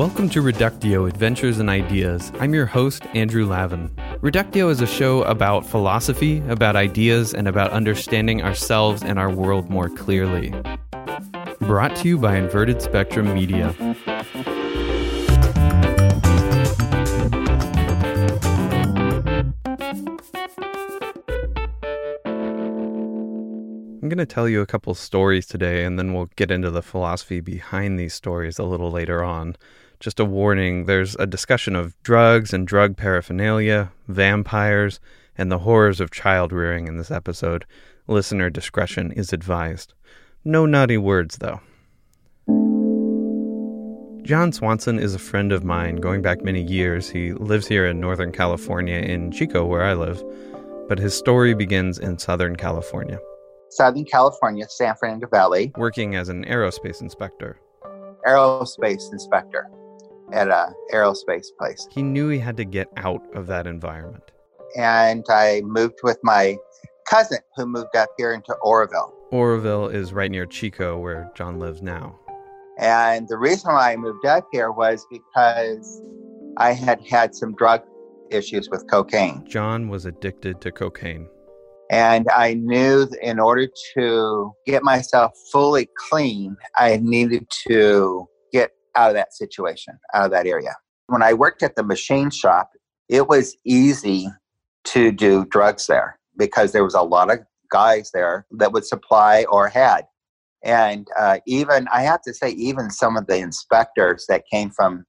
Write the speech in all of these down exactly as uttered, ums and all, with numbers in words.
Welcome to Reductio, Adventures and Ideas. I'm your host, Andrew Lavin. Reductio is a show about philosophy, about ideas, and about understanding ourselves and our world more clearly. Brought to you by Inverted Spectrum Media. I'm going to tell you a couple stories today, and then we'll get into the philosophy behind these stories a little later on. Just a warning, there's a discussion of drugs and drug paraphernalia, vampires, and the horrors of child rearing in this episode. Listener discretion is advised. No naughty words, though. John Swanson is a friend of mine going back many years. He lives here in Northern California in Chico, where I live, but his story begins in Southern California. Southern California, San Fernando Valley. Working as an aerospace inspector. Aerospace inspector at an aerospace place. He knew he had to get out of that environment. And I moved with my cousin who moved up here into Oroville. Oroville is right near Chico where John lives now. And the reason why I moved up here was because I had had some drug issues with cocaine. John was addicted to cocaine. And I knew that in order to get myself fully clean, I needed to get out of that situation, out of that area. When I worked at the machine shop, it was easy to do drugs there because there was a lot of guys there that would supply or had. And uh, even, I have to say, even some of the inspectors that came from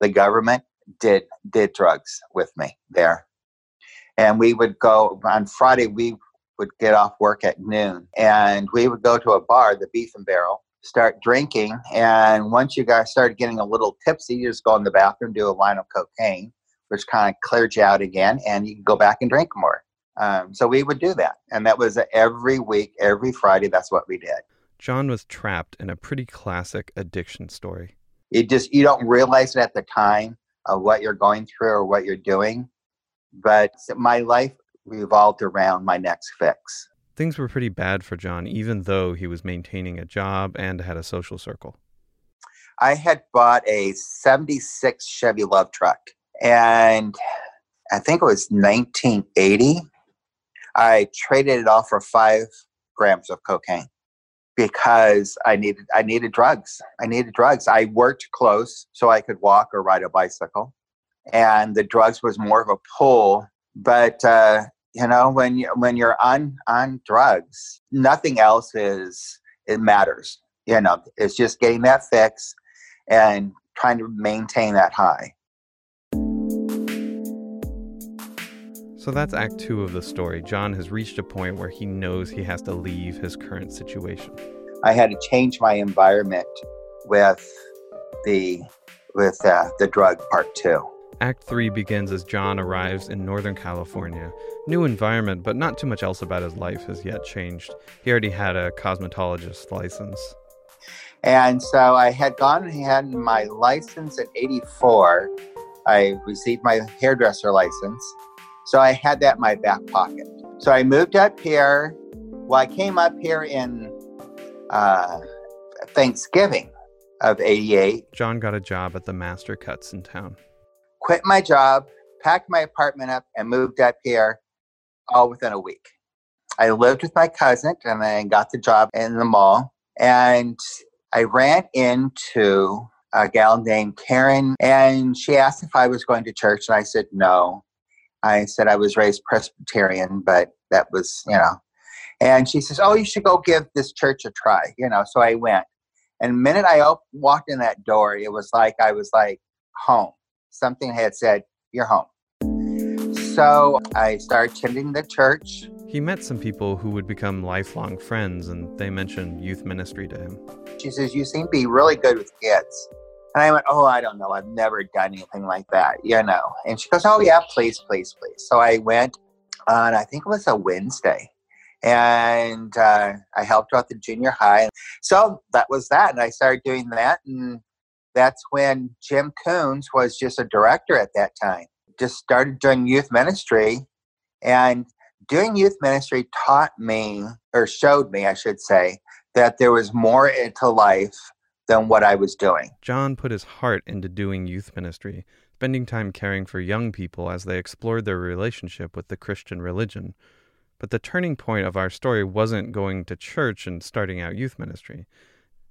the government did did drugs with me there. And we would go, on Friday, we would get off work at noon. And we would go to a bar, the Beef and Barrel, start drinking. And once you guys started getting a little tipsy, you just go in the bathroom, do a line of cocaine, which kind of cleared you out again. And you can go back and drink more. Um, so we would do that. And that was every week, every Friday, that's what we did. John was trapped in a pretty classic addiction story. It just, you don't realize it at the time of what you're going through or what you're doing. But my life revolved around my next fix. Things were pretty bad for John, even though he was maintaining a job and had a social circle. I had bought a seventy-six Chevy Love truck, and I think it was nineteen eighty. I traded it off for five grams of cocaine because I needed I needed drugs. I needed drugs. I worked close so I could walk or ride a bicycle. And the drugs was more of a pull. But, uh, you know, when, you, when you're on, on drugs, nothing else is, it matters. You know, it's just getting that fix and trying to maintain that high. So that's act two of the story. John has reached a point where he knows he has to leave his current situation. I had to change my environment with the, with uh, the drug part two. Act three begins as John arrives in Northern California. New environment, but not too much else about his life has yet changed. He already had a cosmetologist's license. And so I had gone and had my license at eighty-four. I received my hairdresser license. So I had that in my back pocket. So I moved up here. Well, I came up here in uh, Thanksgiving of eighty-eight. John got a job at the Master Cuts in town. Quit my job, packed my apartment up, and moved up here all within a week. I lived with my cousin, and I got the job in the mall. And I ran into a gal named Karen, and she asked if I was going to church, and I said no. I said I was raised Presbyterian, but that was, you know. And she says, oh, you should go give this church a try, you know. So I went. And the minute I op- walked in that door, it was like I was like home. Something had said, you're home. So I started attending the church. He met some people who would become lifelong friends, and they mentioned youth ministry to him. She says, you seem to be really good with kids. And I went, oh, I don't know. I've never done anything like that, you know. And she goes, oh, yeah, please, please, please. So I went on, I think it was a Wednesday, and uh, I helped out the junior high. So that was that, and I started doing that, and that's when Jim Coons was just a director at that time. Just started doing youth ministry. And doing youth ministry taught me, or showed me, I should say, that there was more into life than what I was doing. John put his heart into doing youth ministry, spending time caring for young people as they explored their relationship with the Christian religion. But the turning point of our story wasn't going to church and starting out youth ministry.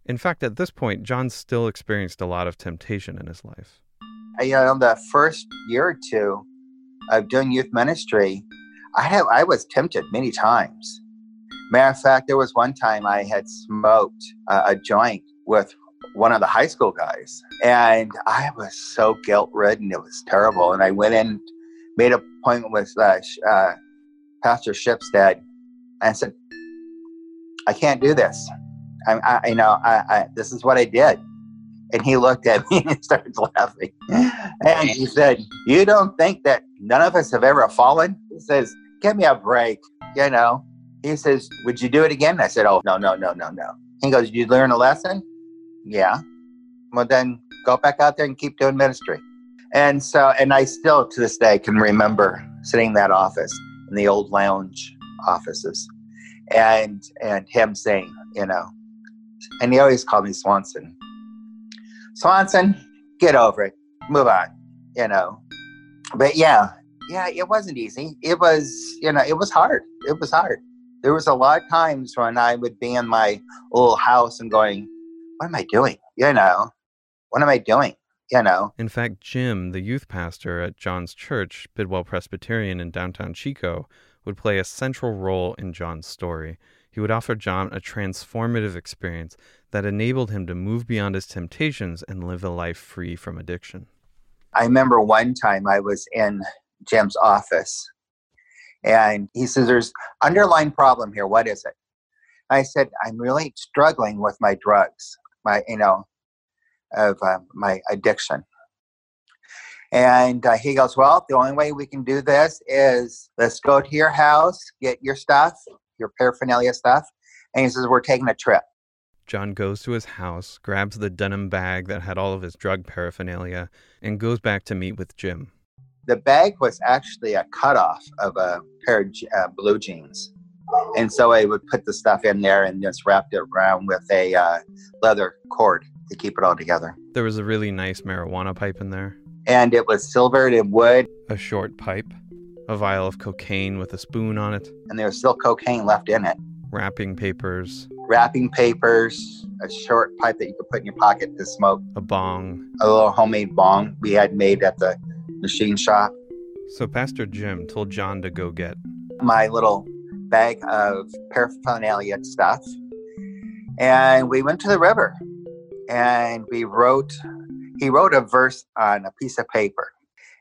In fact, at this point, John still experienced a lot of temptation in his life. You know, in the first year or two of doing youth ministry, I have, I was tempted many times. Matter of fact, there was one time I had smoked a, a joint with one of the high school guys, and I was so guilt-ridden. It was terrible. And I went in, made an appointment with uh, uh, Pastor Shipstead, and said, I can't do this. I, I, you know, I, I, this is what I did. And he looked at me and started laughing. And he said, you don't think that none of us have ever fallen? He says, give me a break, you know. He says, would you do it again? I said, oh, no, no, no, no, no. He goes, did you learn a lesson? Yeah. Well, then go back out there and keep doing ministry. And so, and I still to this day can remember sitting in that office, in the old lounge offices, and and him saying, you know, and he always called me Swanson. Swanson, get over it. Move on, you know. But yeah, yeah, it wasn't easy. It was, you know, it was hard. It was hard. There was a lot of times when I would be in my little house and going, what am I doing? You know, what am I doing? You know. In fact, Jim, the youth pastor at John's church, Bidwell Presbyterian in downtown Chico, would play a central role in John's story. He would offer John a transformative experience that enabled him to move beyond his temptations and live a life free from addiction. I remember one time I was in Jim's office, and he says, there's an underlying problem here. What is it? I said, I'm really struggling with my drugs, my, you know, of uh, my addiction. And uh, he goes, well, the only way we can do this is let's go to your house, get your stuff, your paraphernalia stuff. And he says, we're taking a trip. John goes to his house, grabs the denim bag that had all of his drug paraphernalia, and goes back to meet with Jim. The bag was actually a cutoff of a pair of uh, blue jeans. And so I would put the stuff in there and just wrapped it around with a uh, leather cord to keep it all together. There was a really nice marijuana pipe in there. And it was silvered in wood. A short pipe. A vial of cocaine with a spoon on it. And there was still cocaine left in it. Wrapping papers. Wrapping papers. A short pipe that you could put in your pocket to smoke. A bong. A little homemade bong we had made at the machine shop. So Pastor Jim told John to go get my little bag of paraphernalia stuff, and we went to the river, and we wrote, he wrote a verse on a piece of paper,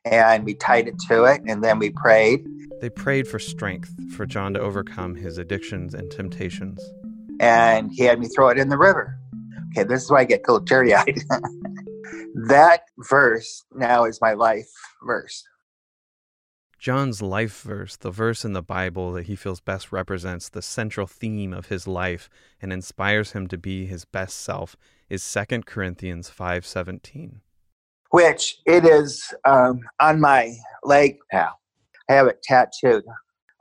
and we tied it to it, and then we prayed. They prayed for strength for John to overcome his addictions and temptations. And he had me throw it in the river. Okay, this is why I get a little teary-eyed. That verse now is my life verse. John's life verse, the verse in the Bible that he feels best represents the central theme of his life and inspires him to be his best self, is Second Corinthians five seventeen. Which it is um, on my leg now. I have it tattooed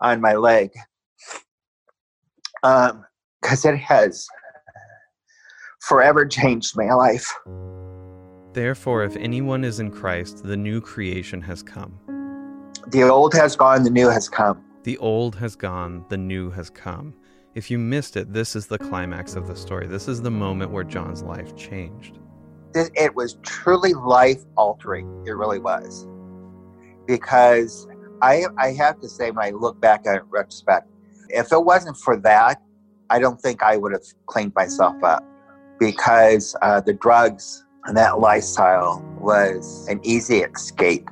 on my leg. Um, because it has forever changed my life. Therefore, if anyone is in Christ, the new creation has come. The old has gone, the new has come. The old has gone, the new has come. If you missed it, this is the climax of the story. This is the moment where John's life changed. It was truly life-altering. It really was. Because I, I have to say, when I look back at it in retrospect, if it wasn't for that, I don't think I would have cleaned myself up. Because uh, the drugs and that lifestyle was an easy escape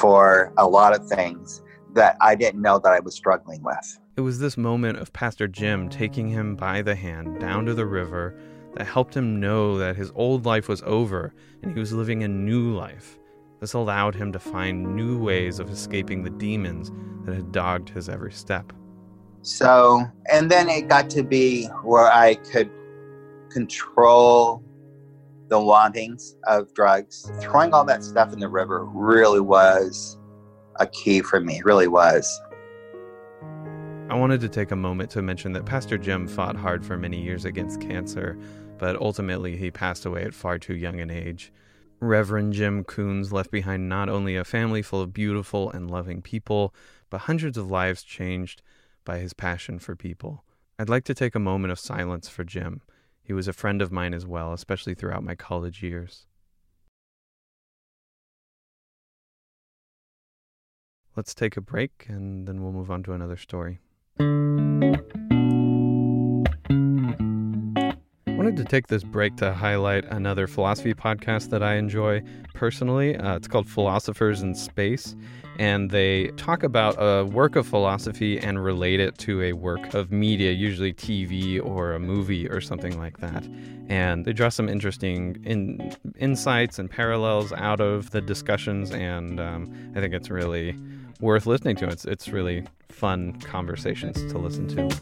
for a lot of things that I didn't know that I was struggling with. It was this moment of Pastor Jim taking him by the hand down to the river that helped him know that his old life was over and he was living a new life. This allowed him to find new ways of escaping the demons that had dogged his every step. So, and then it got to be where I could control the wantings of drugs. Throwing all that stuff in the river really was a key for me. It really was. I wanted to take a moment to mention that Pastor Jim fought hard for many years against cancer, but ultimately he passed away at far too young an age. Reverend Jim Coons left behind not only a family full of beautiful and loving people, but hundreds of lives changed by his passion for people. I'd like to take a moment of silence for Jim. He was a friend of mine as well, especially throughout my college years. Let's take a break, and then we'll move on to another story. I wanted to take this break to highlight another philosophy podcast that I enjoy personally. Uh, it's called Philosophers in Space, and they talk about a work of philosophy and relate it to a work of media, usually T V or a movie or something like that. And they draw some interesting in- insights and parallels out of the discussions, and um, I think it's really worth listening to. It's, it's really fun conversations to listen to.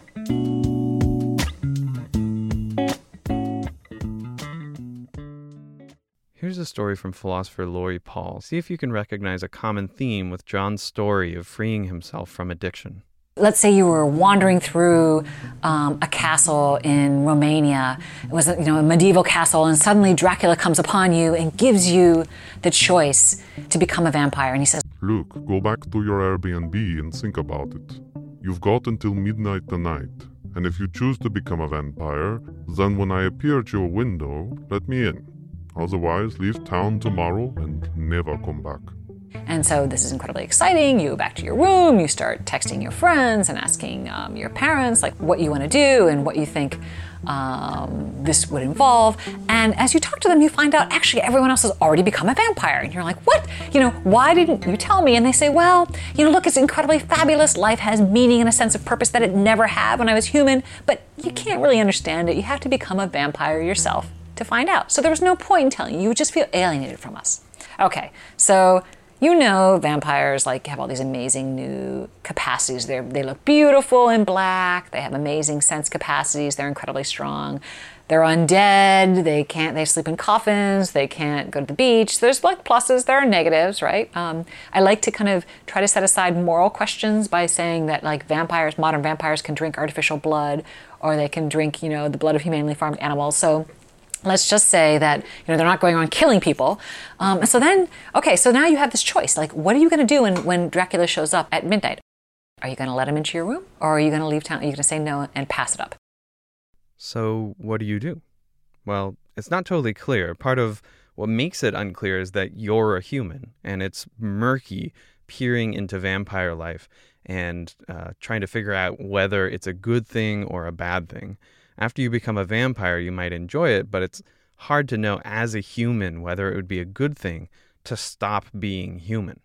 Here's a story from philosopher Laurie Paul. See if you can recognize a common theme with John's story of freeing himself from addiction. Let's say you were wandering through um, a castle in Romania. It was, you know, a medieval castle, and suddenly Dracula comes upon you and gives you the choice to become a vampire. And he says, "Look, go back to your Airbnb and think about it. You've got until midnight tonight. And if you choose to become a vampire, then when I appear at your window, let me in. Otherwise, leave town tomorrow and never come back." And so this is incredibly exciting. You go back to your room, you start texting your friends and asking um, your parents like what you want to do and what you think um, this would involve. And as you talk to them, you find out actually everyone else has already become a vampire. And you're like, what? You know, why didn't you tell me? And they say, well, you know, look, it's incredibly fabulous. Life has meaning and a sense of purpose that it never had when I was human. But you can't really understand it. You have to become a vampire yourself to find out. So there was no point in telling you. You would just feel alienated from us. Okay, so you know vampires like have all these amazing new capacities. They're, they look beautiful in black. They have amazing sense capacities. They're incredibly strong. They're undead. They can't, they sleep in coffins. They can't go to the beach. There's like pluses, there are negatives, right? Um, I like to kind of try to set aside moral questions by saying that like vampires, modern vampires can drink artificial blood, or they can drink, you know, the blood of humanely farmed animals. So let's just say that, you know, they're not going around killing people. Um, and so then, okay, so now you have this choice. Like, what are you going to do when, when Dracula shows up at midnight? Are you going to let him into your room? Or are you going to leave town? Are you going to say no and pass it up? So what do you do? Well, it's not totally clear. Part of what makes it unclear is that you're a human, and it's murky peering into vampire life and uh, trying to figure out whether it's a good thing or a bad thing. After you become a vampire, you might enjoy it, but it's hard to know as a human whether it would be a good thing to stop being human.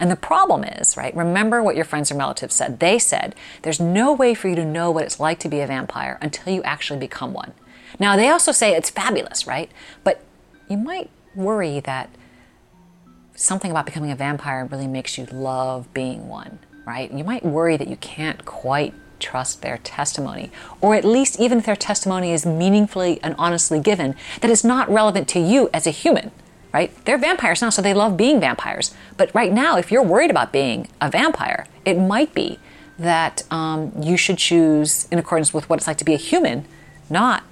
And the problem is, right, remember what your friends and relatives said. They said, there's no way for you to know what it's like to be a vampire until you actually become one. Now, they also say it's fabulous, right? But you might worry that something about becoming a vampire really makes you love being one, right? You might worry that you can't quite trust their testimony, or at least even if their testimony is meaningfully and honestly given, that it's not relevant to you as a human, right? They're vampires now, so they love being vampires. But right now, if you're worried about being a vampire, it might be that um, you should choose in accordance with what it's like to be a human, not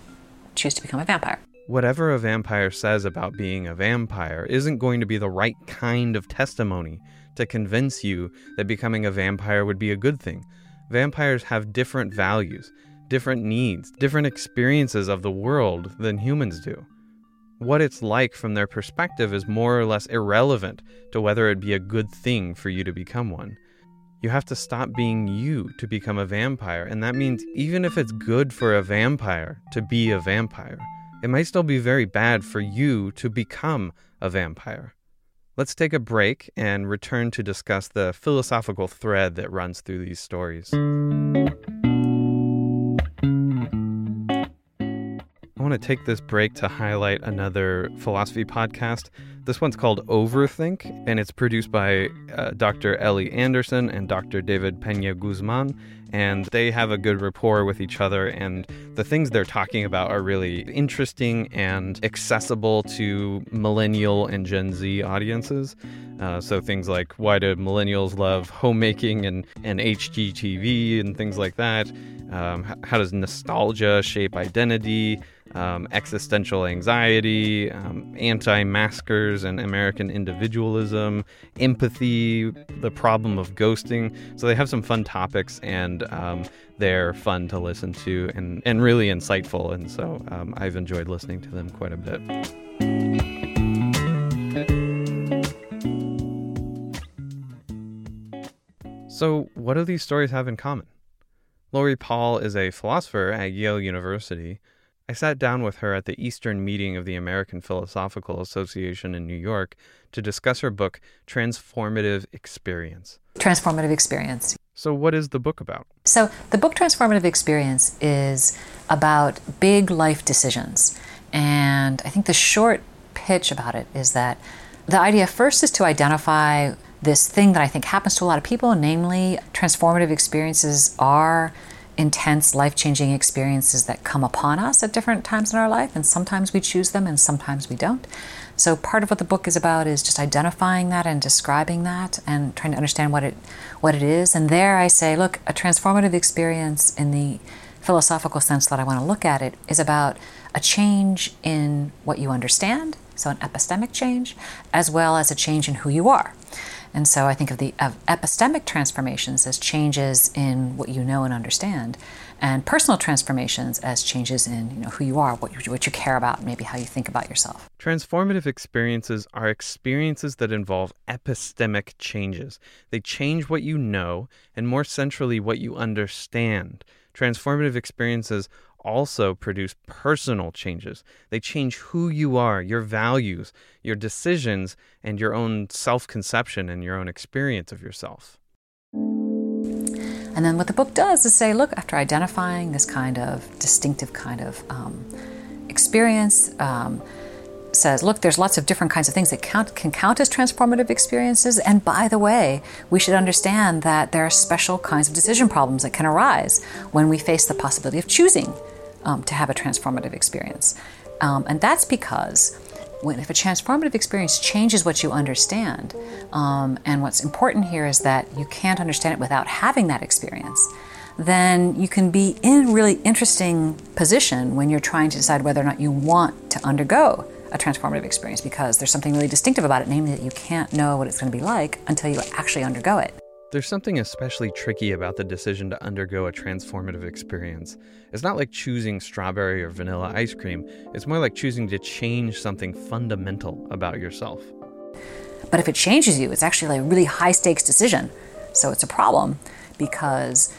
choose to become a vampire. Whatever a vampire says about being a vampire isn't going to be the right kind of testimony to convince you that becoming a vampire would be a good thing. Vampires have different values, different needs, different experiences of the world than humans do. What it's like from their perspective is more or less irrelevant to whether it'd be a good thing for you to become one. You have to stop being you to become a vampire, and that means even if it's good for a vampire to be a vampire, it might still be very bad for you to become a vampire. Let's take a break and return to discuss the philosophical thread that runs through these stories. I want to take this break to highlight another philosophy podcast. This one's called Overthink, and it's produced by uh, Doctor Ellie Anderson and Doctor David Peña Guzman, and they have a good rapport with each other, and the things they're talking about are really interesting and accessible to millennial and Gen Z audiences. Uh, so things like, why do millennials love homemaking and, and H G T V and things like that? Um, how, how does nostalgia shape identity, um, existential anxiety, um, anti-maskers and American individualism, empathy, the problem of ghosting? So they have some fun topics, and um, they're fun to listen to and, and really insightful. And so um, I've enjoyed listening to them quite a bit. So what do these stories have in common? Laurie Paul is a philosopher at Yale University. I sat down with her at the Eastern meeting of the American Philosophical Association in New York to discuss her book, Transformative Experience. Transformative Experience. So what is the book about? So the book Transformative Experience is about big life decisions. And I think the short pitch about it is that the idea first is to identify this thing that I think happens to a lot of people, namely transformative experiences are intense, life-changing experiences that come upon us at different times in our life, and sometimes we choose them and sometimes we don't. So part of what the book is about is just identifying that and describing that and trying to understand what it what it is. And there I say, look, a transformative experience in the philosophical sense that I want to look at it is about a change in what you understand, so an epistemic change, as well as a change in who you are. And so I think of the of epistemic transformations as changes in what you know and understand, and personal transformations as changes in, you know, who you are, what you, what you care about, maybe how you think about yourself. Transformative experiences are experiences that involve epistemic changes. They change what you know and, more centrally, what you understand. Transformative experiences also produce personal changes. They change who you are, your values, your decisions, and your own self-conception and your own experience of yourself. And then what the book does is say, look, after identifying this kind of distinctive kind of um, experience, um, says, look, there's lots of different kinds of things that count, can count as transformative experiences. And by the way, we should understand that there are special kinds of decision problems that can arise when we face the possibility of choosing um, to have a transformative experience. Um, and that's because when, if a transformative experience changes what you understand, um, and what's important here is that you can't understand it without having that experience, then you can be in a really interesting position when you're trying to decide whether or not you want to undergo a transformative experience, because there's something really distinctive about it, namely that you can't know what it's going to be like until you actually undergo it. There's something especially tricky about the decision to undergo a transformative experience. It's not like choosing strawberry or vanilla ice cream. It's more like choosing to change something fundamental about yourself. But if it changes you, it's actually like a really high-stakes decision. So it's a problem, because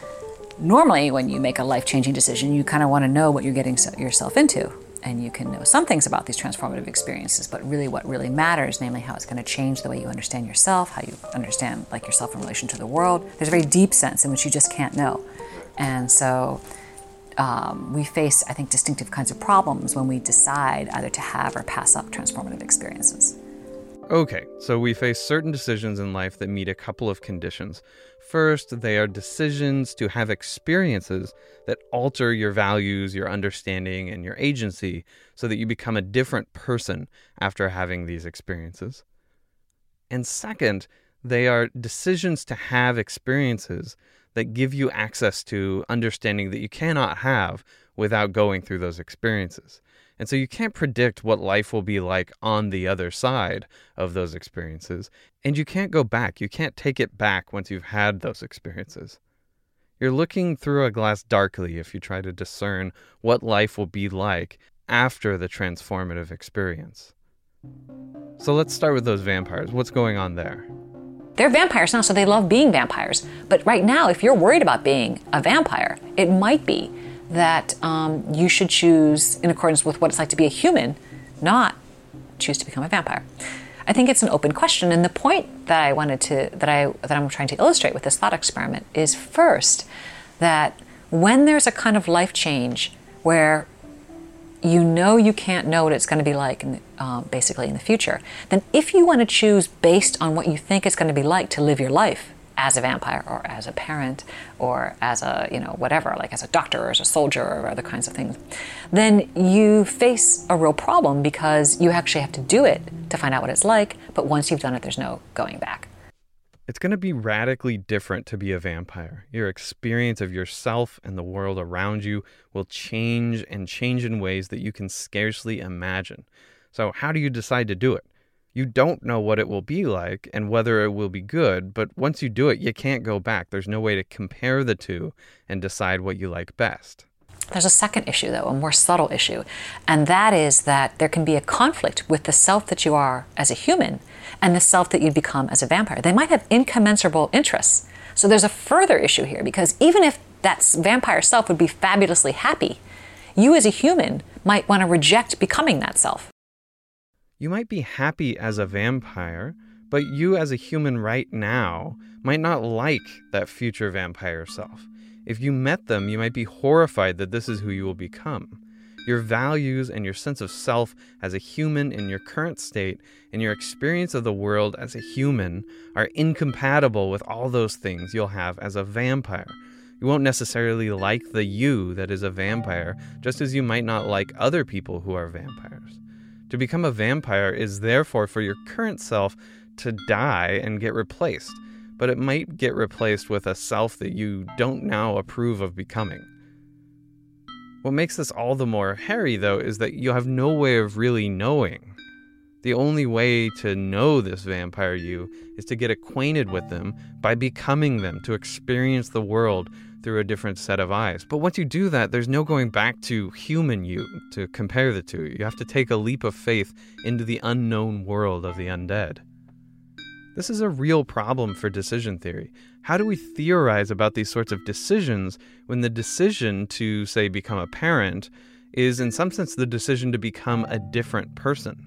normally when you make a life-changing decision, you kind of want to know what you're getting yourself into. And you can know some things about these transformative experiences, but really what really matters, namely how it's going to change the way you understand yourself, how you understand like yourself in relation to the world. There's a very deep sense in which you just can't know. And so um, we face, I think, distinctive kinds of problems when we decide either to have or pass up transformative experiences. Okay, so we face certain decisions in life that meet a couple of conditions. First, they are decisions to have experiences that alter your values, your understanding, and your agency so that you become a different person after having these experiences. And second, they are decisions to have experiences that give you access to understanding that you cannot have without going through those experiences. And so you can't predict what life will be like on the other side of those experiences. And you can't go back. You can't take it back once you've had those experiences. You're looking through a glass darkly if you try to discern what life will be like after the transformative experience. So let's start with those vampires. What's going on there? They're vampires now, so they love being vampires. But right now, if you're worried about being a vampire, it might be that um, you should choose in accordance with what it's like to be a human, not choose to become a vampire. I think it's an open question, and the point that I wanted to that I that I'm trying to illustrate with this thought experiment is first that when there's a kind of life change where you know you can't know what it's going to be like in the, um, basically in the future, then if you want to choose based on what you think it's going to be like to live your life as a vampire or as a parent or as a, you know, whatever, like as a doctor or as a soldier or other kinds of things, then you face a real problem because you actually have to do it to find out what it's like. But once you've done it, there's no going back. It's going to be radically different to be a vampire. Your experience of yourself and the world around you will change and change in ways that you can scarcely imagine. So how do you decide to do it? You don't know what it will be like and whether it will be good, but once you do it, you can't go back. There's no way to compare the two and decide what you like best. There's a second issue, though, a more subtle issue, and that is that there can be a conflict with the self that you are as a human and the self that you become as a vampire. They might have incommensurable interests. So there's a further issue here, because even if that vampire self would be fabulously happy, you as a human might want to reject becoming that self. You might be happy as a vampire, but you as a human right now might not like that future vampire self. If you met them, you might be horrified that this is who you will become. Your values and your sense of self as a human in your current state and your experience of the world as a human are incompatible with all those things you'll have as a vampire. You won't necessarily like the you that is a vampire, just as you might not like other people who are vampires. To become a vampire is therefore for your current self to die and get replaced, but it might get replaced with a self that you don't now approve of becoming. What makes this all the more hairy, though, is that you have no way of really knowing. The only way to know this vampire you is to get acquainted with them by becoming them, to experience the world through a different set of eyes. But once you do that, there's no going back to human you to compare the two. You have to take a leap of faith into the unknown world of the undead. This is a real problem for decision theory. How do we theorize about these sorts of decisions when the decision to, say, become a parent is, in some sense, the decision to become a different person?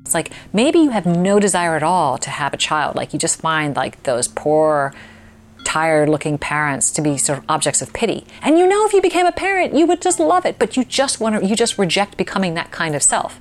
It's like, maybe you have no desire at all to have a child. Like, you just find, like, those poor, tired-looking parents to be sort of objects of pity. And you know if you became a parent, you would just love it, but you just want to, you just reject becoming that kind of self.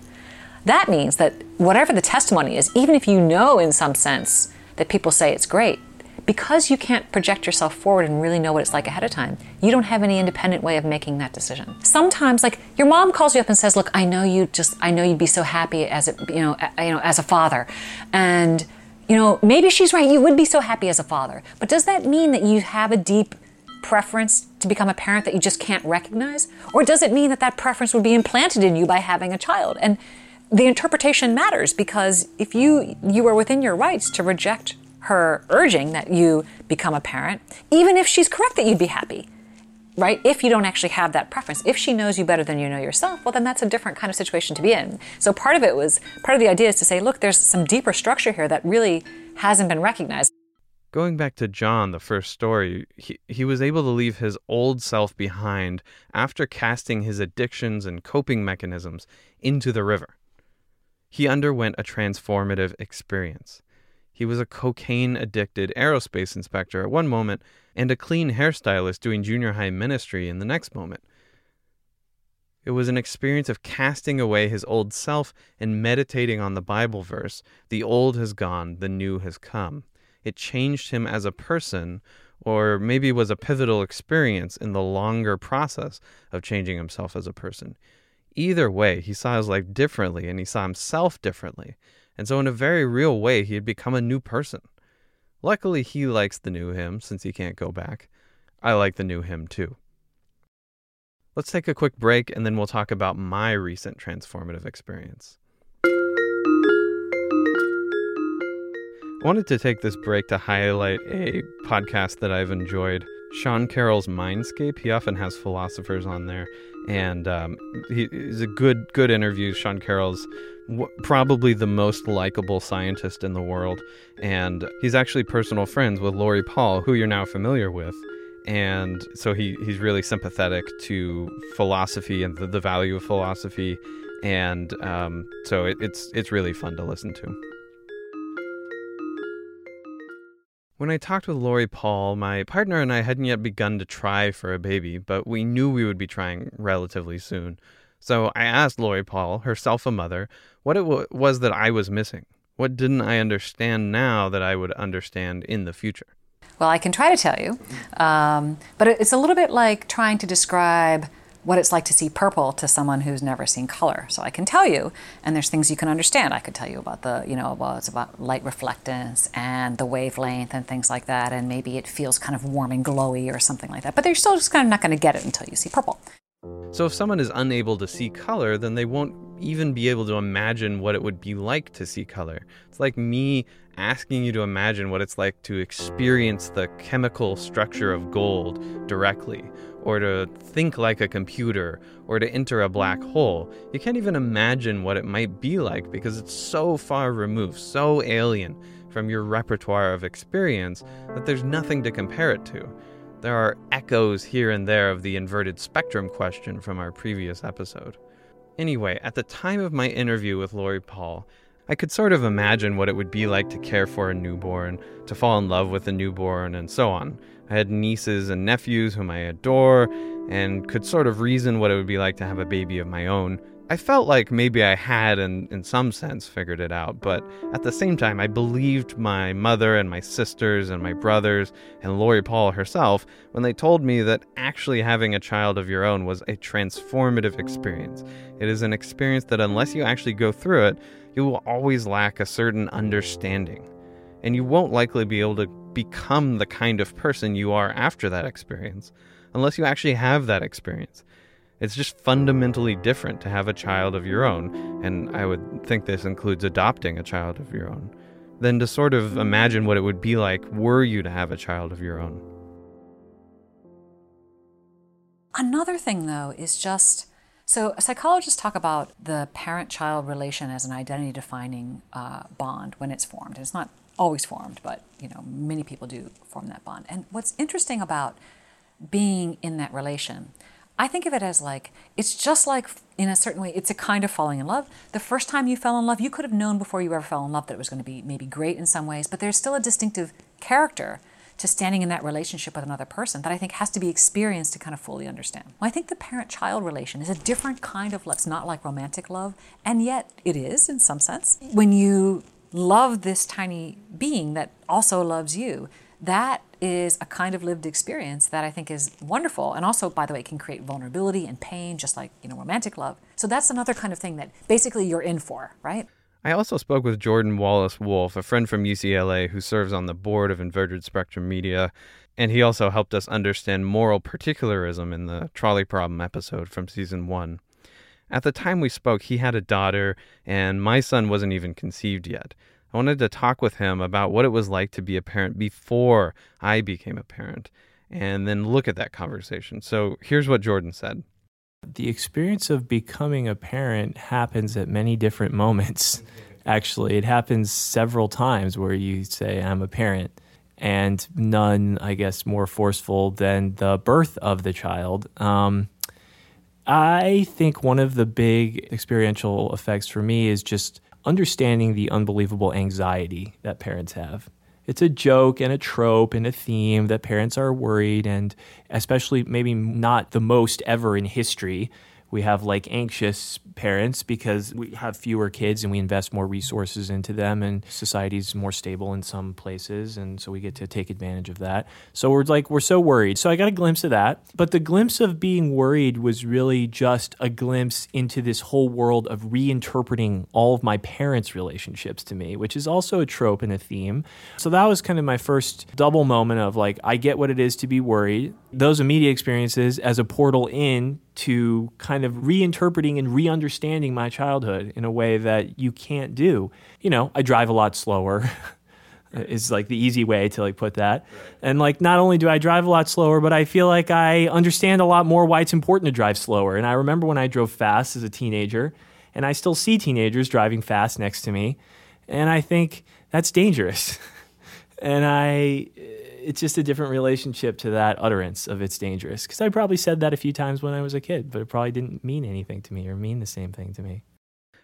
That means that whatever the testimony is, even if you know in some sense that people say it's great, because you can't project yourself forward and really know what it's like ahead of time, you don't have any independent way of making that decision. Sometimes, like, your mom calls you up and says, "Look, I know you just, I know you'd be so happy as a, you know, a, you know, as a father," and you know, maybe she's right. You would be so happy as a father, but does that mean that you have a deep preference to become a parent that you just can't recognize, or does it mean that that preference would be implanted in you by having a child? And the interpretation matters, because if you you are within your rights to reject her urging that you become a parent, even if she's correct that you'd be happy, right? If you don't actually have that preference, if she knows you better than you know yourself, well, then that's a different kind of situation to be in. So part of it was, part of the idea is to say, look, there's some deeper structure here that really hasn't been recognized. Going back to John, the first story, he, he was able to leave his old self behind after casting his addictions and coping mechanisms into the river. He underwent a transformative experience. He was a cocaine-addicted aerospace inspector at one moment and a clean hairstylist doing junior high ministry in the next moment. It was an experience of casting away his old self and meditating on the Bible verse, "The old has gone, the new has come." It changed him as a person, or maybe was a pivotal experience in the longer process of changing himself as a person. Either way, he saw his life differently, and he saw himself differently. And so in a very real way, he had become a new person. Luckily, he likes the new him, since he can't go back. I like the new him, too. Let's take a quick break, and then we'll talk about my recent transformative experience. I wanted to take this break to highlight a podcast that I've enjoyed, Sean Carroll's Mindscape. He often has philosophers on there, and um, he is a good good interview. Sean Carroll's w- probably the most likable scientist in the world, and he's actually personal friends with Laurie Paul, who you're now familiar with, and so he, he's really sympathetic to philosophy and the, the value of philosophy, and um, so it, it's it's really fun to listen to. When I talked with Laurie Paul, my partner and I hadn't yet begun to try for a baby, but we knew we would be trying relatively soon. So I asked Laurie Paul, herself a mother, what it was that I was missing. What didn't I understand now that I would understand in the future? Well, I can try to tell you, um, but it's a little bit like trying to describe what it's like to see purple to someone who's never seen color. So I can tell you, and there's things you can understand. I could tell you about the, you know, well, it's about light reflectance and the wavelength and things like that, and maybe it feels kind of warm and glowy or something like that. But they're still just kind of not going to get it until you see purple. So if someone is unable to see color, then they won't even be able to imagine what it would be like to see color. It's like me asking you to imagine what it's like to experience the chemical structure of gold directly, or to think like a computer, or to enter a black hole. You can't even imagine what it might be like because it's so far removed, so alien from your repertoire of experience that there's nothing to compare it to. There are echoes here and there of the inverted spectrum question from our previous episode. Anyway, at the time of my interview with Laurie Paul, I could sort of imagine what it would be like to care for a newborn, to fall in love with a newborn, and so on. I had nieces and nephews whom I adore, and could sort of reason what it would be like to have a baby of my own. I felt like maybe I had, in, in some sense, figured it out, but at the same time, I believed my mother and my sisters and my brothers and Laurie Paul herself when they told me that actually having a child of your own was a transformative experience. It is an experience that unless you actually go through it, you will always lack a certain understanding, and you won't likely be able to become the kind of person you are after that experience, unless you actually have that experience. It's just fundamentally different to have a child of your own, and I would think this includes adopting a child of your own, than to sort of imagine what it would be like were you to have a child of your own. Another thing, though, is just, so psychologists talk about the parent-child relation as an identity-defining uh, bond when it's formed. And it's not always formed, but, you know, many people do form that bond. And what's interesting about being in that relation, I think of it as like, it's just like, in a certain way, it's a kind of falling in love. The first time you fell in love, you could have known before you ever fell in love that it was going to be maybe great in some ways, but there's still a distinctive character to standing in that relationship with another person that I think has to be experienced to kind of fully understand. Well, I think the parent-child relation is a different kind of love. It's not like romantic love, and yet it is in some sense. When you love this tiny being that also loves you, that is a kind of lived experience that I think is wonderful. And also, by the way, it can create vulnerability and pain, just like, you know, romantic love. So that's another kind of thing that basically you're in for, right? I also spoke with Jordan Wallace-Wolf, a friend from U C L A who serves on the board of Inverted Spectrum Media. And he also helped us understand moral particularism in the Trolley Problem episode from season one. At the time we spoke, he had a daughter, and my son wasn't even conceived yet. I wanted to talk with him about what it was like to be a parent before I became a parent, and then look at that conversation. So here's what Jordan said. The experience of becoming a parent happens at many different moments. Actually, it happens several times where you say, I'm a parent, and none, I guess, more forceful than the birth of the child. Um, I think one of the big experiential effects for me is just understanding the unbelievable anxiety that parents have. It's a joke and a trope and a theme that parents are worried, and especially maybe not the most ever in history. We have like anxious parents because we have fewer kids and we invest more resources into them, and society's more stable in some places, and so we get to take advantage of that. So we're like, we're so worried. So I got a glimpse of that. But the glimpse of being worried was really just a glimpse into this whole world of reinterpreting all of my parents' relationships to me, which is also a trope and a theme. So that was kind of my first double moment of like, I get what it is to be worried. Those immediate experiences as a portal in to kind of reinterpreting and re-understanding my childhood in a way that you can't do. You know, I drive a lot slower is like the easy way to like put that. And like, not only do I drive a lot slower, but I feel like I understand a lot more why it's important to drive slower. And I remember when I drove fast as a teenager, and I still see teenagers driving fast next to me. And I think that's dangerous. And I... it's just a different relationship to that utterance of it's dangerous. Because I probably said that a few times when I was a kid, but it probably didn't mean anything to me or mean the same thing to me.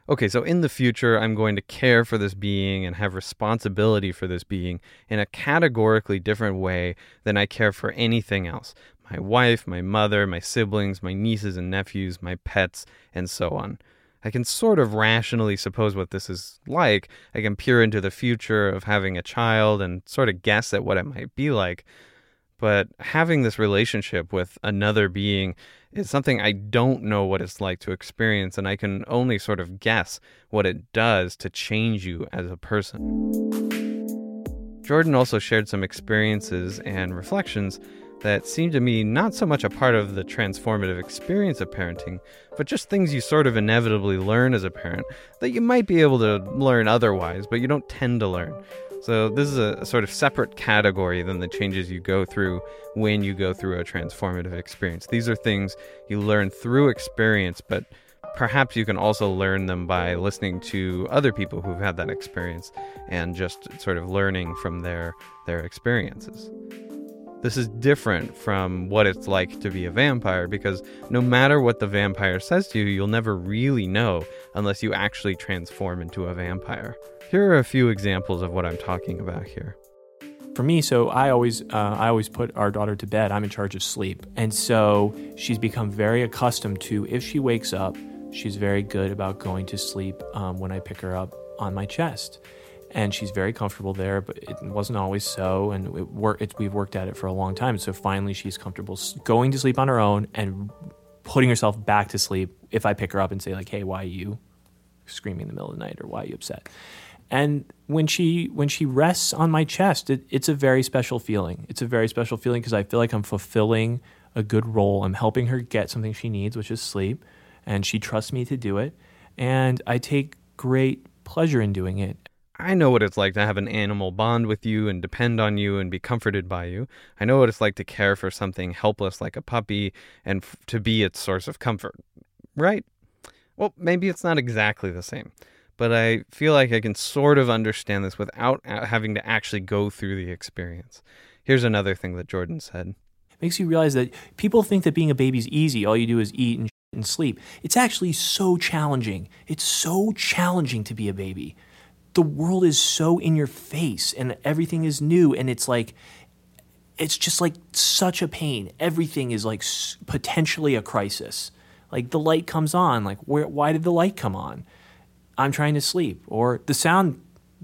Okay, so in the future, I'm going to care for this being and have responsibility for this being in a categorically different way than I care for anything else. My wife, my mother, my siblings, my nieces and nephews, my pets, and so on. I can sort of rationally suppose what this is like. I can peer into the future of having a child and sort of guess at what it might be like. But having this relationship with another being is something I don't know what it's like to experience, and I can only sort of guess what it does to change you as a person. Jordan also shared some experiences and reflections that seemed to me not so much a part of the transformative experience of parenting, but just things you sort of inevitably learn as a parent that you might be able to learn otherwise, but you don't tend to learn. So this is a sort of separate category than the changes you go through when you go through a transformative experience. These are things you learn through experience, but perhaps you can also learn them by listening to other people who've had that experience and just sort of learning from their, their experiences. This is different from what it's like to be a vampire, because no matter what the vampire says to you, you'll never really know unless you actually transform into a vampire. Here are a few examples of what I'm talking about here. For me, so I always uh, I always put our daughter to bed. I'm in charge of sleep. And so she's become very accustomed to, if she wakes up, she's very good about going to sleep um, when I pick her up on my chest. And she's very comfortable there, but it wasn't always so. And it wor- it, we've worked at it for a long time. So finally, she's comfortable going to sleep on her own and putting herself back to sleep if I pick her up and say, like, hey, why are you screaming in the middle of the night, or why are you upset? And when she when she rests on my chest, it, it's a very special feeling. It's a very special feeling because I feel like I'm fulfilling a good role. I'm helping her get something she needs, which is sleep. And she trusts me to do it. And I take great pleasure in doing it. I know what it's like to have an animal bond with you and depend on you and be comforted by you. I know what it's like to care for something helpless like a puppy and f- to be its source of comfort, right? Well, maybe it's not exactly the same, but I feel like I can sort of understand this without having to actually go through the experience. Here's another thing that Jordan said. It makes you realize that people think that being a baby is easy. All you do is eat and, sh- and sleep. It's actually so challenging. It's so challenging to be a baby. The world is so in your face and everything is new, and it's like, it's just like such a pain. Everything is like s- potentially a crisis. Like the light comes on, like where, why did the light come on? I'm trying to sleep. Or the sound,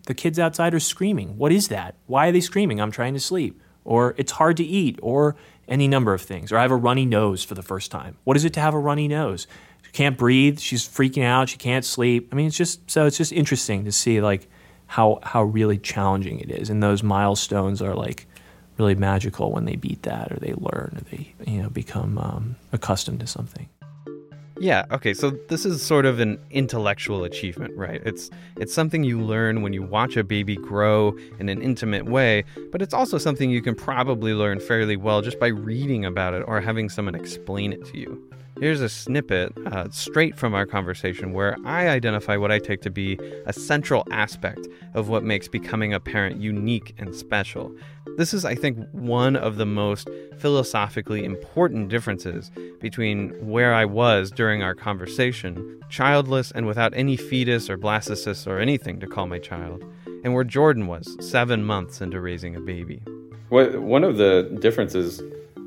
the kids outside are screaming. What is that? Why are they screaming? I'm trying to sleep. Or it's hard to eat, or any number of things. Or I have a runny nose for the first time. What is it to have a runny nose? Can't breathe, she's freaking out, she can't sleep. I mean, it's just so it's just interesting to see like how how really challenging it is. And those milestones are like really magical when they beat that, or they learn, or they, you know, become um, accustomed to something. Yeah, okay, so this is sort of an intellectual achievement, right? It's it's something you learn when you watch a baby grow in an intimate way, but it's also something you can probably learn fairly well just by reading about it or having someone explain it to you. Here's a snippet uh, straight from our conversation where I identify what I take to be a central aspect of what makes becoming a parent unique and special. This is, I think, one of the most philosophically important differences between where I was during our conversation, childless and without any fetus or blastocyst or anything to call my child, and where Jordan was seven months into raising a baby. What, one of the differences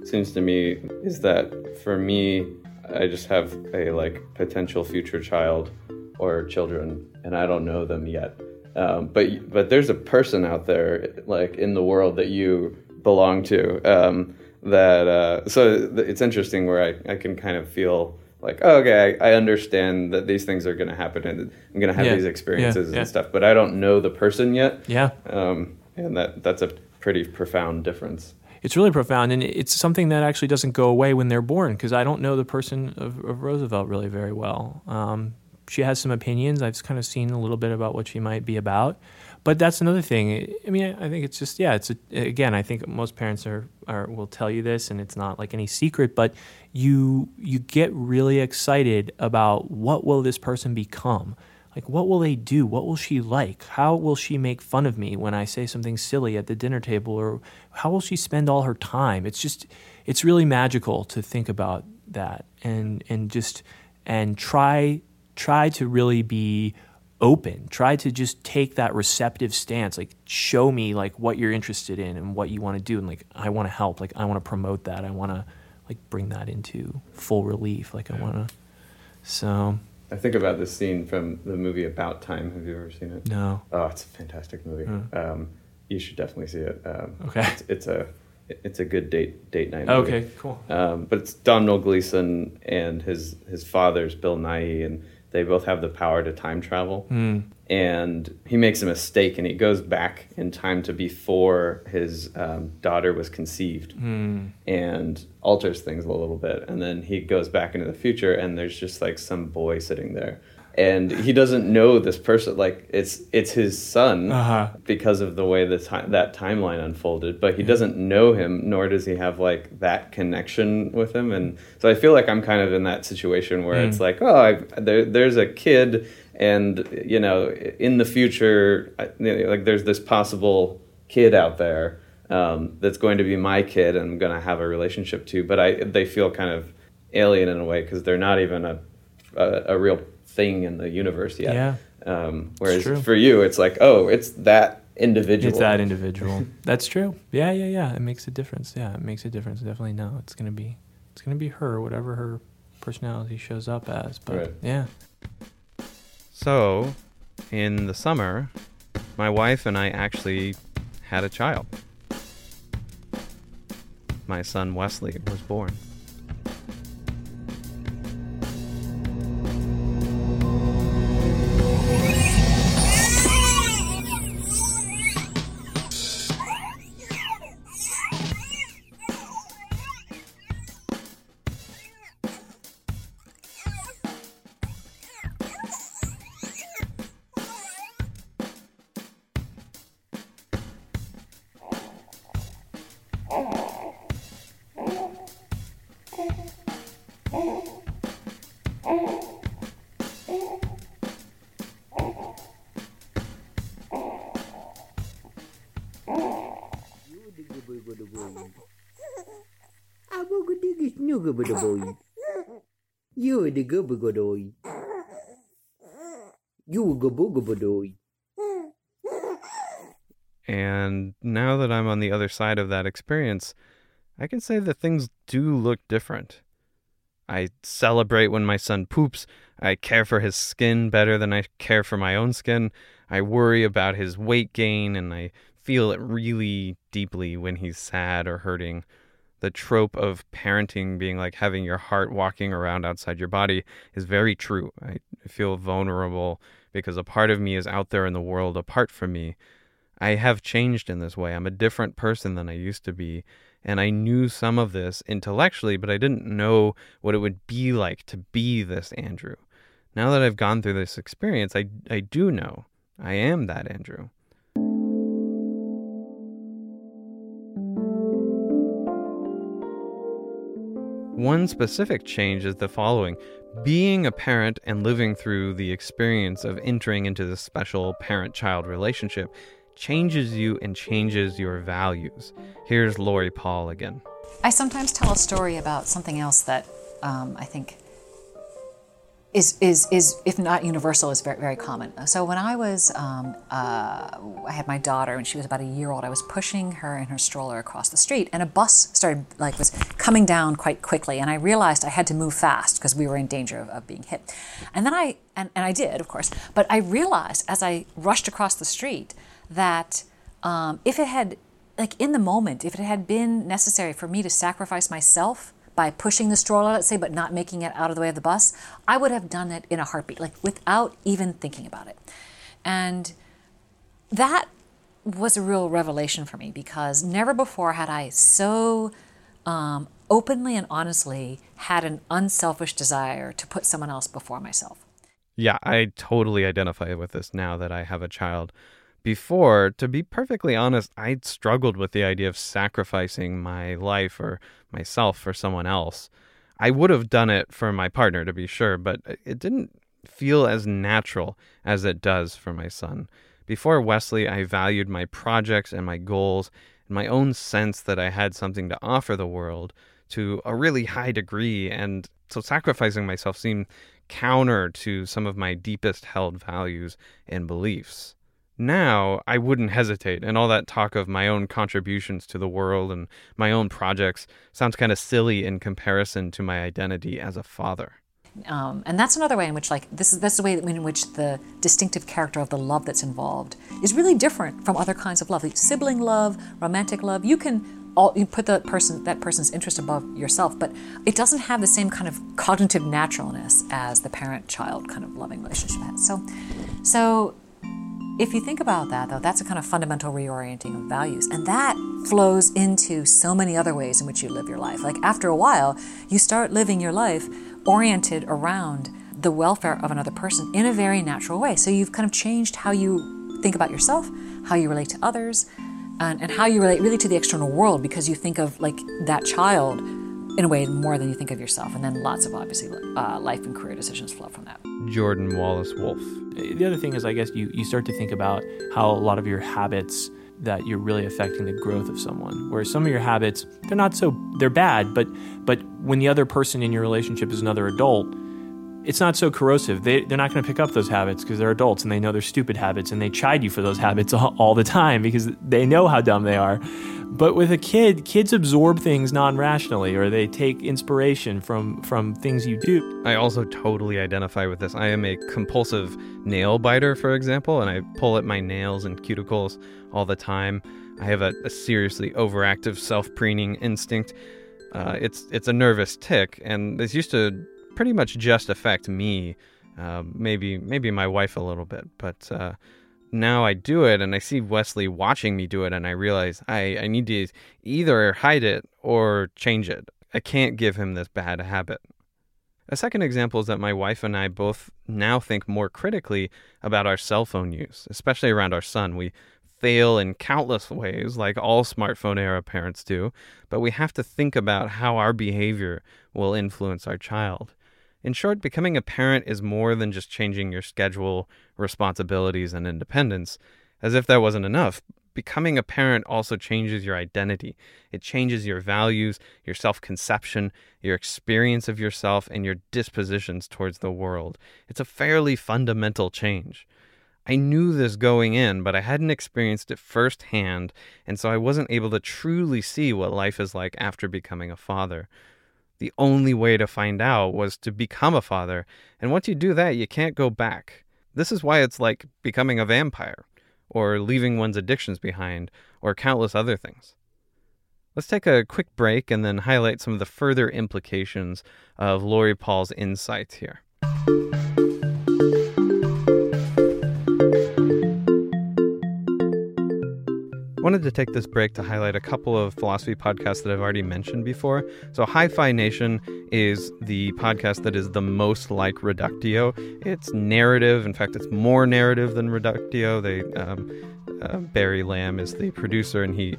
seems to me is that for me, I just have a like potential future child or children, and I don't know them yet. Um, but but there's a person out there like in the world that you belong to. Um, that uh, so th- it's interesting where I, I can kind of feel like, oh, okay, I, I understand that these things are going to happen and I'm going to have yeah. these experiences yeah. and yeah. stuff, but I don't know the person yet. Yeah. Um, and that that's a pretty profound difference. It's really profound, and it's something that actually doesn't go away when they're born, because I don't know the person of, of Roosevelt really very well. Um, she has some opinions. I've kind of seen a little bit about what she might be about. But that's another thing. I mean, I think it's just, yeah, it's a, again, I think most parents are, are will tell you this, and it's not like any secret, but you you get really excited about what will this person become. Like, what will they do? What will she like? How will she make fun of me when I say something silly at the dinner table? Or how will she spend all her time? It's just, it's really magical to think about that, and and just, and try, try to really be open. Try to just take that receptive stance. Like, show me like what you're interested in and what you want to do. And like, I want to help. Like, I want to promote that. I want to like bring that into full relief. Like, I want to, so... I think about this scene from the movie About Time. Have you ever seen it? No. Oh, it's a fantastic movie. Mm. Um, you should definitely see it. Um, okay. It's, it's a It's a good date date night movie. Okay, cool. Um, but it's Domhnall Gleeson and his his father's Bill Nighy, and they both have the power to time travel. Mm. And he makes a mistake, and he goes back in time to before his um, daughter was conceived, mm. and alters things a little bit. And then he goes back into the future, and there's just like some boy sitting there. And he doesn't know this person, like it's it's his son, uh-huh. because of the way the time, that timeline unfolded. But he yeah. doesn't know him, nor does he have like that connection with him. And so I feel like I'm kind of in that situation where mm. it's like, oh, I, there, there's a kid, and you know, in the future, I, like there's this possible kid out there um, that's going to be my kid, and I'm going to have a relationship to. But I they feel kind of alien in a way because they're not even a a, a real thing in the universe yet. Yeah. Um, whereas for you, it's like, oh, it's that individual. It's that individual. That's true. Yeah, yeah, yeah. It makes a difference. Yeah, it makes a difference. Definitely. No, it's gonna be, it's gonna be her, whatever her personality shows up as. But right. yeah. So, in the summer, my wife and I actually had a child. My son Wesley was born. You're the gobogodoy. You're gobogodoy. And now that I'm on the other side of that experience, I can say that things do look different. I celebrate when my son poops. I care for his skin better than I care for my own skin. I worry about his weight gain, and I feel it really deeply when he's sad or hurting. The trope of parenting being like having your heart walking around outside your body is very true. I feel vulnerable because a part of me is out there in the world apart from me. I have changed in this way. I'm a different person than I used to be. And I knew some of this intellectually, but I didn't know what it would be like to be this Andrew. Now that I've gone through this experience, I, I do know I am that Andrew. One specific change is the following. Being a parent and living through the experience of entering into this special parent-child relationship changes you and changes your values. Here's Laurie Paul again. I sometimes tell a story about something else that um, I think is, is, is, if not universal, is very, very common. So when I was, um, uh, I had my daughter and she was about a year old, I was pushing her in her stroller across the street and a bus started, like, was coming down quite quickly, and I realized I had to move fast because we were in danger of, of being hit. And then I, and, and I did, of course, but I realized as I rushed across the street that um, if it had, like in the moment, if it had been necessary for me to sacrifice myself by pushing the stroller, let's say, but not making it out of the way of the bus, I would have done it in a heartbeat, like without even thinking about it. And that was a real revelation for me because never before had I so um, openly and honestly had an unselfish desire to put someone else before myself. Yeah, I totally identify with this now that I have a child. Before, to be perfectly honest, I struggled with the idea of sacrificing my life or myself for someone else. I would have done it for my partner, to be sure, but it didn't feel as natural as it does for my son. Before Wesley, I valued my projects and my goals and my own sense that I had something to offer the world to a really high degree, and so sacrificing myself seemed counter to some of my deepest held values and beliefs. Now, I wouldn't hesitate, and all that talk of my own contributions to the world and my own projects sounds kind of silly in comparison to my identity as a father. Um, and that's another way in which, like, this is that's the way in which the distinctive character of the love that's involved is really different from other kinds of love. Like sibling love, romantic love, you can all, you put that person, that person's interest above yourself, but it doesn't have the same kind of cognitive naturalness as the parent-child kind of loving relationship has. So, so if you think about that, though, that's a kind of fundamental reorienting of values, and that flows into so many other ways in which you live your life. Like after a while, you start living your life oriented around the welfare of another person in a very natural way. So you've kind of changed how you think about yourself, how you relate to others, and, and how you relate really to the external world, because you think of like that child in a way more than you think of yourself. And then lots of obviously uh, life and career decisions flow from that. Jordan Wallace-Wolf. The other thing is, I guess, you, you start to think about how a lot of your habits that you're really affecting the growth of someone, where some of your habits, they're not so, they're bad, but but when the other person in your relationship is another adult, it's not so corrosive. They, they're not going to pick up those habits because they're adults and they know they're stupid habits and they chide you for those habits all, all the time because they know how dumb they are. But with a kid, kids absorb things non-rationally, or they take inspiration from, from things you do. I also totally identify with this. I am a compulsive nail biter, for example, and I pull at my nails and cuticles all the time. I have a, a seriously overactive self-preening instinct. Uh, it's, it's a nervous tic, and this used to pretty much just affect me, uh, maybe maybe my wife a little bit, but uh, now I do it, and I see Wesley watching me do it, and I realize I, I need to either hide it or change it. I can't give him this bad habit. A second example is that my wife and I both now think more critically about our cell phone use, especially around our son. We fail in countless ways, like all smartphone era parents do, but we have to think about how our behavior will influence our child. In short, becoming a parent is more than just changing your schedule, responsibilities, and independence. As if that wasn't enough, becoming a parent also changes your identity. It changes your values, your self-conception, your experience of yourself, and your dispositions towards the world. It's a fairly fundamental change. I knew this going in, but I hadn't experienced it firsthand, and so I wasn't able to truly see what life is like after becoming a father. The only way to find out was to become a father, and once you do that, you can't go back. This is why it's like becoming a vampire, or leaving one's addictions behind, or countless other things. Let's take a quick break and then highlight some of the further implications of Laurie Paul's insights here. I wanted to take this break to highlight a couple of philosophy podcasts that I've already mentioned before. So Hi-Fi Nation is the podcast that is the most like Reductio. It's narrative. In fact, it's more narrative than Reductio. They, um, uh, Barry Lamb is the producer, and he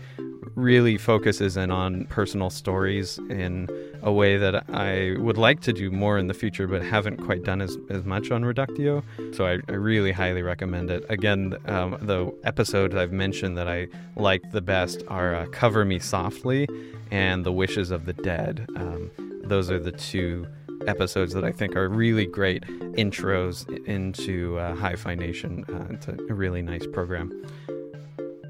really focuses in on personal stories in a way that I would like to do more in the future, but haven't quite done as, as much on Reductio. So I, I really highly recommend it. Again, um, the episodes I've mentioned that I like the best are uh, Cover Me Softly and The Wishes of the Dead. Um, those are the two episodes that I think are really great intros into uh, Hi-Fi Nation. Uh, it's a really nice program.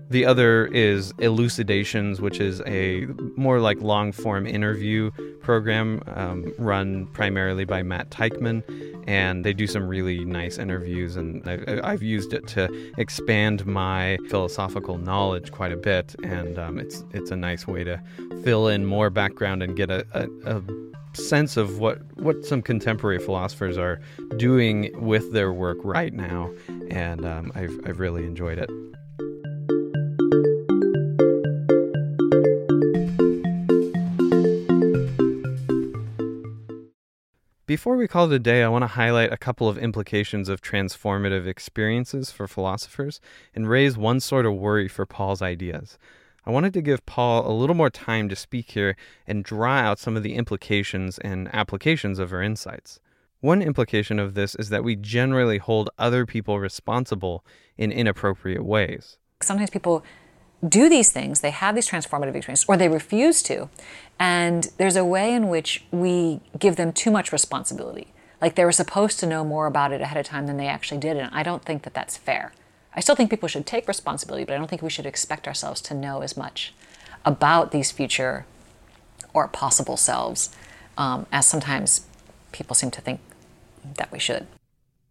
The other is Elucidations, which is a more like long-form interview program um, run primarily by Matt Teichman, and they do some really nice interviews, and I, I've used it to expand my philosophical knowledge quite a bit, and um, it's it's a nice way to fill in more background and get a, a, a sense of what, what some contemporary philosophers are doing with their work right now, and um, I've I've really enjoyed it. Before we call it a day, I want to highlight a couple of implications of transformative experiences for philosophers and raise one sort of worry for Paul's ideas. I wanted to give Paul a little more time to speak here and draw out some of the implications and applications of her insights. One implication of this is that we generally hold other people responsible in inappropriate ways. Sometimes people do these things, they have these transformative experiences, or they refuse to, and there's a way in which we give them too much responsibility. Like they were supposed to know more about it ahead of time than they actually did, and I don't think that that's fair. I still think people should take responsibility, but I don't think we should expect ourselves to know as much about these future or possible selves um, as sometimes people seem to think that we should.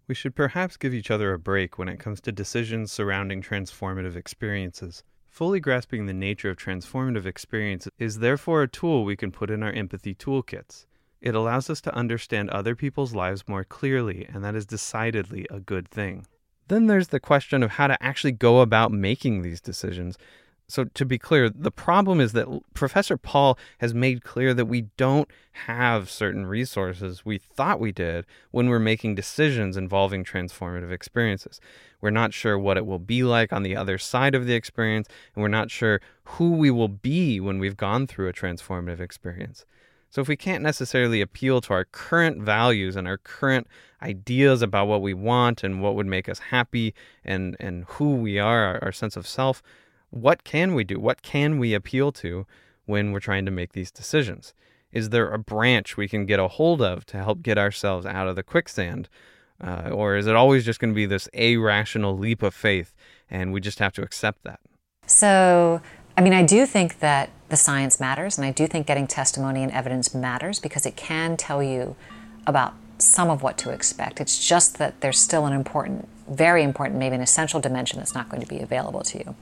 We should perhaps give each other a break when it comes to decisions surrounding transformative experiences. Fully grasping the nature of transformative experience is therefore a tool we can put in our empathy toolkits. It allows us to understand other people's lives more clearly, and that is decidedly a good thing. Then there's the question of how to actually go about making these decisions. So to be clear, the problem is that Professor Paul has made clear that we don't have certain resources we thought we did when we're making decisions involving transformative experiences. We're not sure what it will be like on the other side of the experience, and we're not sure who we will be when we've gone through a transformative experience. So if we can't necessarily appeal to our current values and our current ideas about what we want and what would make us happy and, and who we are, our, our sense of self, what can we do? What can we appeal to when we're trying to make these decisions? Is there a branch we can get a hold of to help get ourselves out of the quicksand? Uh, or is it always just going to be this irrational leap of faith and we just have to accept that? So, I mean, I do think that the science matters, and I do think getting testimony and evidence matters because it can tell you about some of what to expect. It's just that there's still an important, very important, maybe an essential dimension that's not going to be available to you.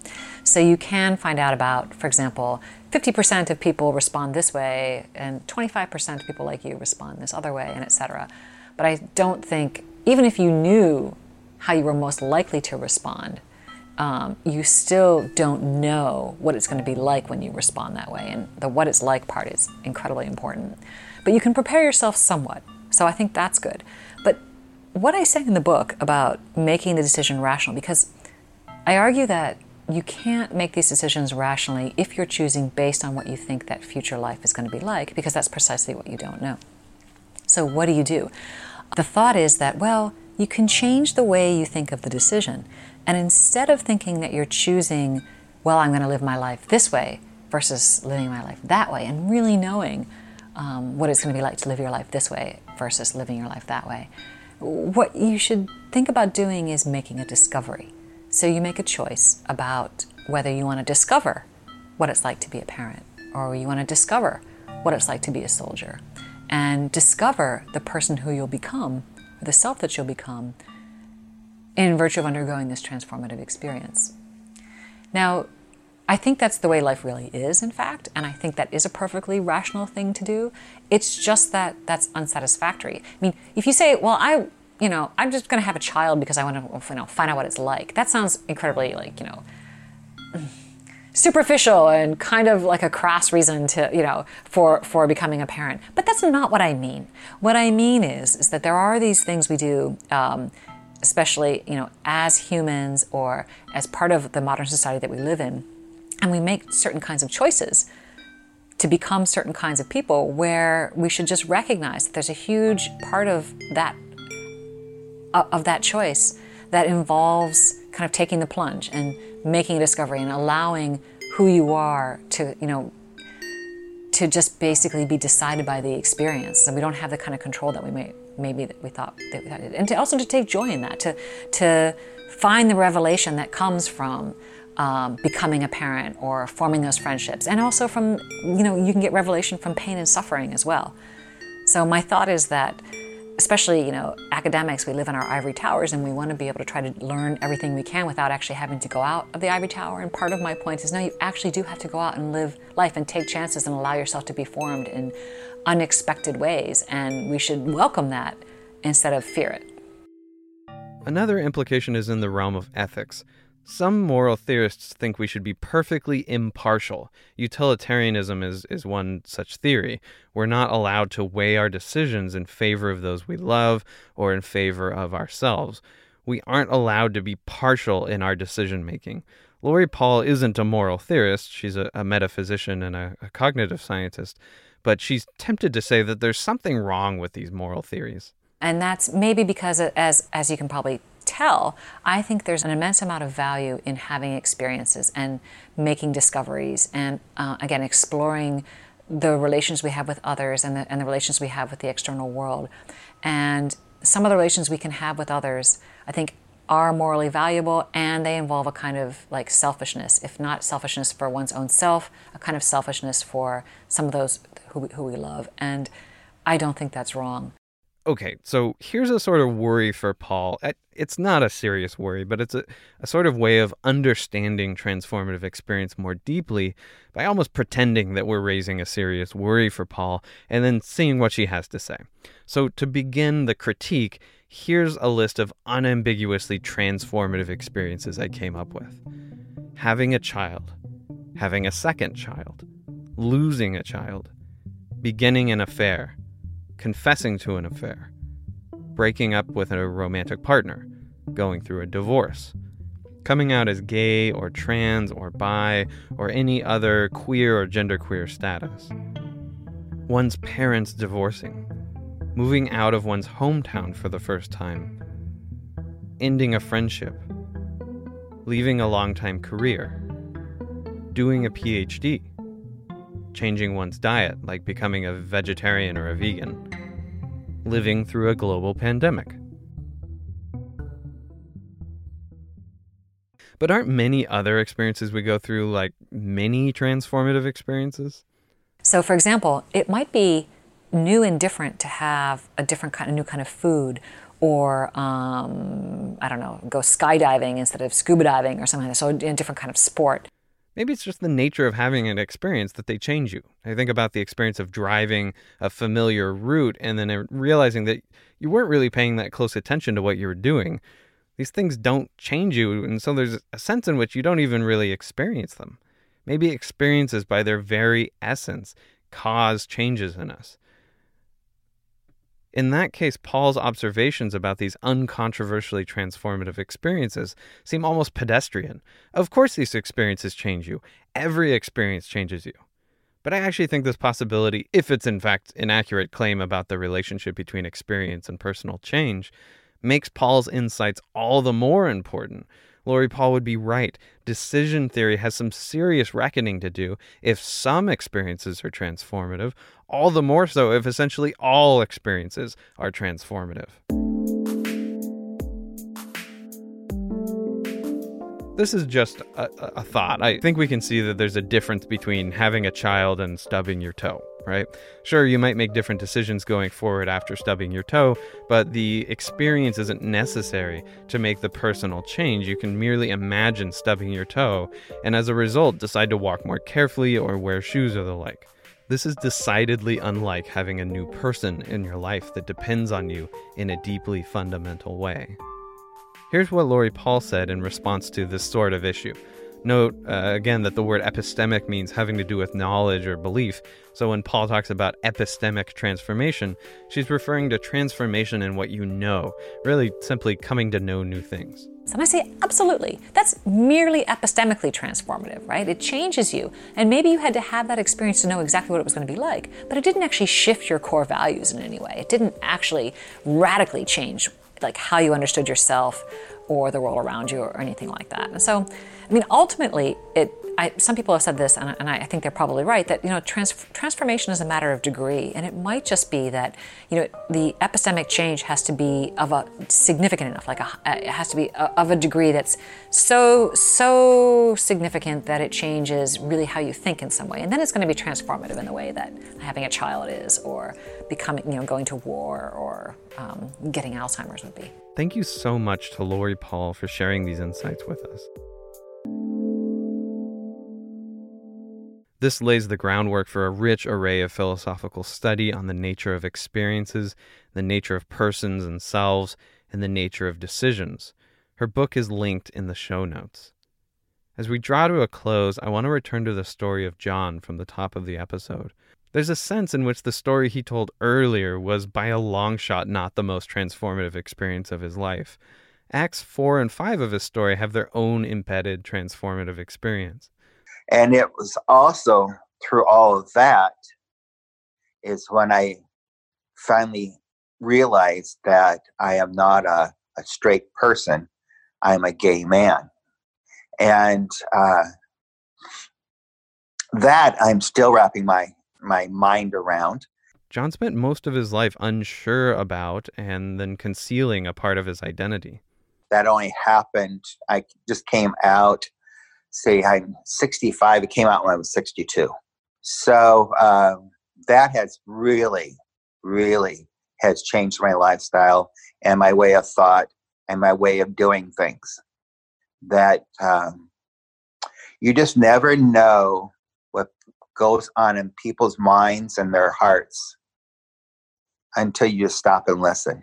So you can find out about, for example, fifty percent of people respond this way and twenty-five percent of people like you respond this other way, and et cetera. But I don't think, even if you knew how you were most likely to respond, um, you still don't know what it's going to be like when you respond that way. And the what it's like part is incredibly important. But you can prepare yourself somewhat. So I think that's good. But what I say in the book about making the decision rational, because I argue that you can't make these decisions rationally if you're choosing based on what you think that future life is going to be like, because that's precisely what you don't know. So what do you do? The thought is that, well, you can change the way you think of the decision. And instead of thinking that you're choosing, well, I'm going to live my life this way versus living my life that way, and really knowing um, what it's going to be like to live your life this way versus living your life that way, what you should think about doing is making a discovery. So you make a choice about whether you want to discover what it's like to be a parent, or you want to discover what it's like to be a soldier, and discover the person who you'll become, the self that you'll become, in virtue of undergoing this transformative experience. Now, I think that's the way life really is, in fact, and I think that is a perfectly rational thing to do. It's just that that's unsatisfactory. I mean, if you say, well, I, you know, I'm just going to have a child because I want to, you know, find out what it's like, that sounds incredibly, like, you know, superficial and kind of like a crass reason to, you know, for, for becoming a parent. But that's not what I mean. What I mean is, is that there are these things we do, um, especially, you know, as humans or as part of the modern society that we live in, and we make certain kinds of choices to become certain kinds of people, where we should just recognize that there's a huge part of that of that choice that involves kind of taking the plunge and making a discovery and allowing who you are to, you know, to just basically be decided by the experience. And we don't have the kind of control that we may maybe that we thought that we had. And to also to take joy in that, to to find the revelation that comes from Um, becoming a parent or forming those friendships. And also from, you know, you can get revelation from pain and suffering as well. So my thought is that, especially, you know, academics, we live in our ivory towers and we want to be able to try to learn everything we can without actually having to go out of the ivory tower. And part of my point is, no, you actually do have to go out and live life and take chances and allow yourself to be formed in unexpected ways. And we should welcome that instead of fear it. Another implication is in the realm of ethics. Some moral theorists think we should be perfectly impartial. Utilitarianism is, is one such theory. We're not allowed to weigh our decisions in favor of those we love or in favor of ourselves. We aren't allowed to be partial in our decision-making. Laurie Paul isn't a moral theorist. She's a, a metaphysician and a, a cognitive scientist, but she's tempted to say that there's something wrong with these moral theories. And that's maybe because, as as you can probably tell, I think there's an immense amount of value in having experiences and making discoveries and, uh, again, exploring the relations we have with others and the, and the relations we have with the external world. And some of the relations we can have with others, I think, are morally valuable, and they involve a kind of like selfishness, if not selfishness for one's own self, a kind of selfishness for some of those who, who we love. And I don't think that's wrong. okay, so here's a sort of worry for Paul. It's not a serious worry, but it's a, a sort of way of understanding transformative experience more deeply by almost pretending that we're raising a serious worry for Paul and then seeing what she has to say. So to begin the critique, here's a list of unambiguously transformative experiences I came up with. Having a child, having a second child, losing a child, beginning an affair, confessing to an affair, breaking up with a romantic partner, going through a divorce, coming out as gay or trans or bi or any other queer or genderqueer status, one's parents divorcing, moving out of one's hometown for the first time, ending a friendship, leaving a longtime career, doing a P H D, changing one's diet, like becoming a vegetarian or a vegan, living through a global pandemic. But aren't many other experiences we go through like mini transformative experiences? So for example, it might be new and different to have a different kind of new kind of food, or um, I don't know, go skydiving instead of scuba diving or something like that, so in a different kind of sport. Maybe it's just the nature of having an experience that they change you. I think about the experience of driving a familiar route and then realizing that you weren't really paying that close attention to what you were doing. These things don't change you, and so there's a sense in which you don't even really experience them. Maybe experiences by their very essence cause changes in us. In that case, Paul's observations about these uncontroversially transformative experiences seem almost pedestrian. Of course these experiences change you. Every experience changes you. But I actually think this possibility, if it's in fact an accurate claim about the relationship between experience and personal change, makes Paul's insights all the more important. Laurie Paul would be right. Decision theory has some serious reckoning to do if some experiences are transformative, all the more so if essentially all experiences are transformative. This is just a, a thought. I think we can see that there's a difference between having a child and stubbing your toe, right? Sure, you might make different decisions going forward after stubbing your toe, but the experience isn't necessary to make the personal change. You can merely imagine stubbing your toe and as a result decide to walk more carefully or wear shoes or the like. This is decidedly unlike having a new person in your life that depends on you in a deeply fundamental way. Here's what Laurie Paul said in response to this sort of issue. Note, uh, again, that the word epistemic means having to do with knowledge or belief. So when Paul talks about epistemic transformation, she's referring to transformation in what you know, really simply coming to know new things. So I say, absolutely. That's merely epistemically transformative, right? It changes you. And maybe you had to have that experience to know exactly what it was going to be like, but it didn't actually shift your core values in any way. It didn't actually radically change like how you understood yourself or the world around you or anything like that. And so, I mean, ultimately, it. I, some people have said this, and I, and I think they're probably right, that, you know, trans, transformation is a matter of degree. And it might just be that, you know, the epistemic change has to be of a significant enough, like a, it has to be a, of a degree that's so, so significant that it changes really how you think in some way. And then it's going to be transformative in the way that having a child is, or becoming, you know, going to war, or um, getting Alzheimer's would be. Thank you so much to Laurie Paul for sharing these insights with us. This lays the groundwork for a rich array of philosophical study on the nature of experiences, the nature of persons and selves, and the nature of decisions. Her book is linked in the show notes. As we draw to a close, I want to return to the story of John from the top of the episode. There's a sense in which the story he told earlier was by a long shot not the most transformative experience of his life. Acts four and five of his story have their own embedded transformative experience. And it was also through all of that is when I finally realized that I am not a, a straight person. I'm a gay man. And uh, that I'm still wrapping my my mind around. John spent most of his life unsure about and then concealing a part of his identity. That only happened, I just came out, say I'm sixty-five, it came out when I was sixty-two. So um, that has really, really has changed my lifestyle and my way of thought and my way of doing things. That um, you just never know what goes on in people's minds and their hearts until you just stop and listen.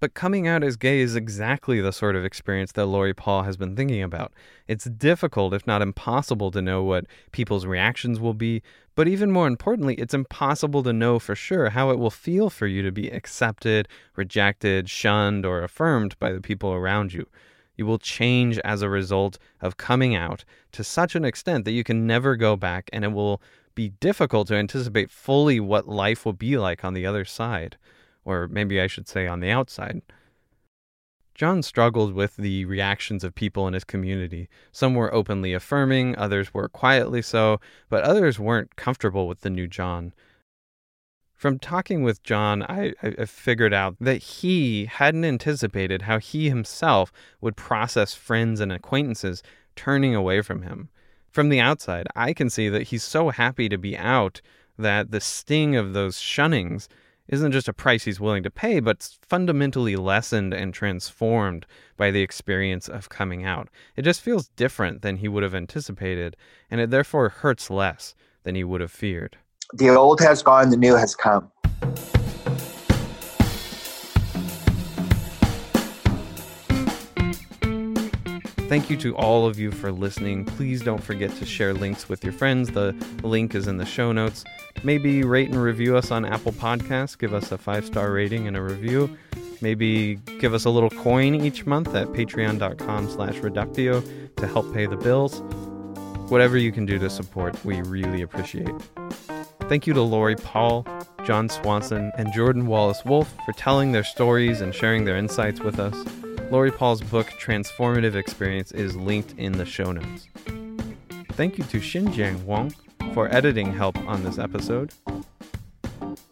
But coming out as gay is exactly the sort of experience that Laurie Paul has been thinking about. It's difficult, if not impossible, to know what people's reactions will be. But even more importantly, it's impossible to know for sure how it will feel for you to be accepted, rejected, shunned, or affirmed by the people around you. You will change as a result of coming out to such an extent that you can never go back, and it will be difficult to anticipate fully what life will be like on the other side. Or maybe I should say on the outside. John struggled with the reactions of people in his community. Some were openly affirming, others were quietly so, but others weren't comfortable with the new John. From talking with John, I, I figured out that he hadn't anticipated how he himself would process friends and acquaintances turning away from him. From the outside, I can see that he's so happy to be out that the sting of those shunnings isn't just a price he's willing to pay, but fundamentally lessened and transformed by the experience of coming out. It just feels different than he would have anticipated, and it therefore hurts less than he would have feared. The old has gone, the new has come. Thank you to all of you for listening. Please don't forget to share links with your friends. The link is in the show notes. Maybe rate and review us on Apple Podcasts. Give us a five-star rating and a review. Maybe give us a little coin each month at patreon.com slash reductio to help pay the bills. Whatever you can do to support, we really appreciate. Thank you to Laurie Paul, John Swanson, and Jordan Wallace-Wolf for telling their stories and sharing their insights with us. Laurie Paul's book, Transformative Experience, is linked in the show notes. Thank you to Xinjiang Wang for editing help on this episode.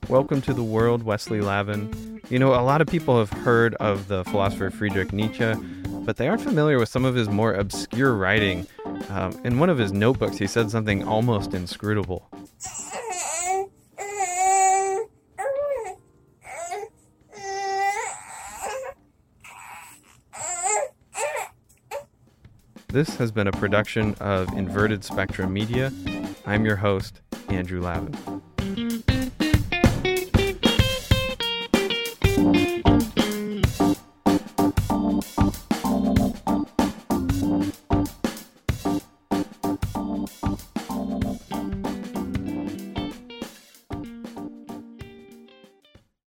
Welcome to the world, Wesley Lavin. You know, a lot of people have heard of the philosopher Friedrich Nietzsche, but they aren't familiar with some of his more obscure writing. Uh, in one of his notebooks, he said something almost inscrutable. This has been a production of Inverted Spectrum Media. I'm your host, Andrew Lavin.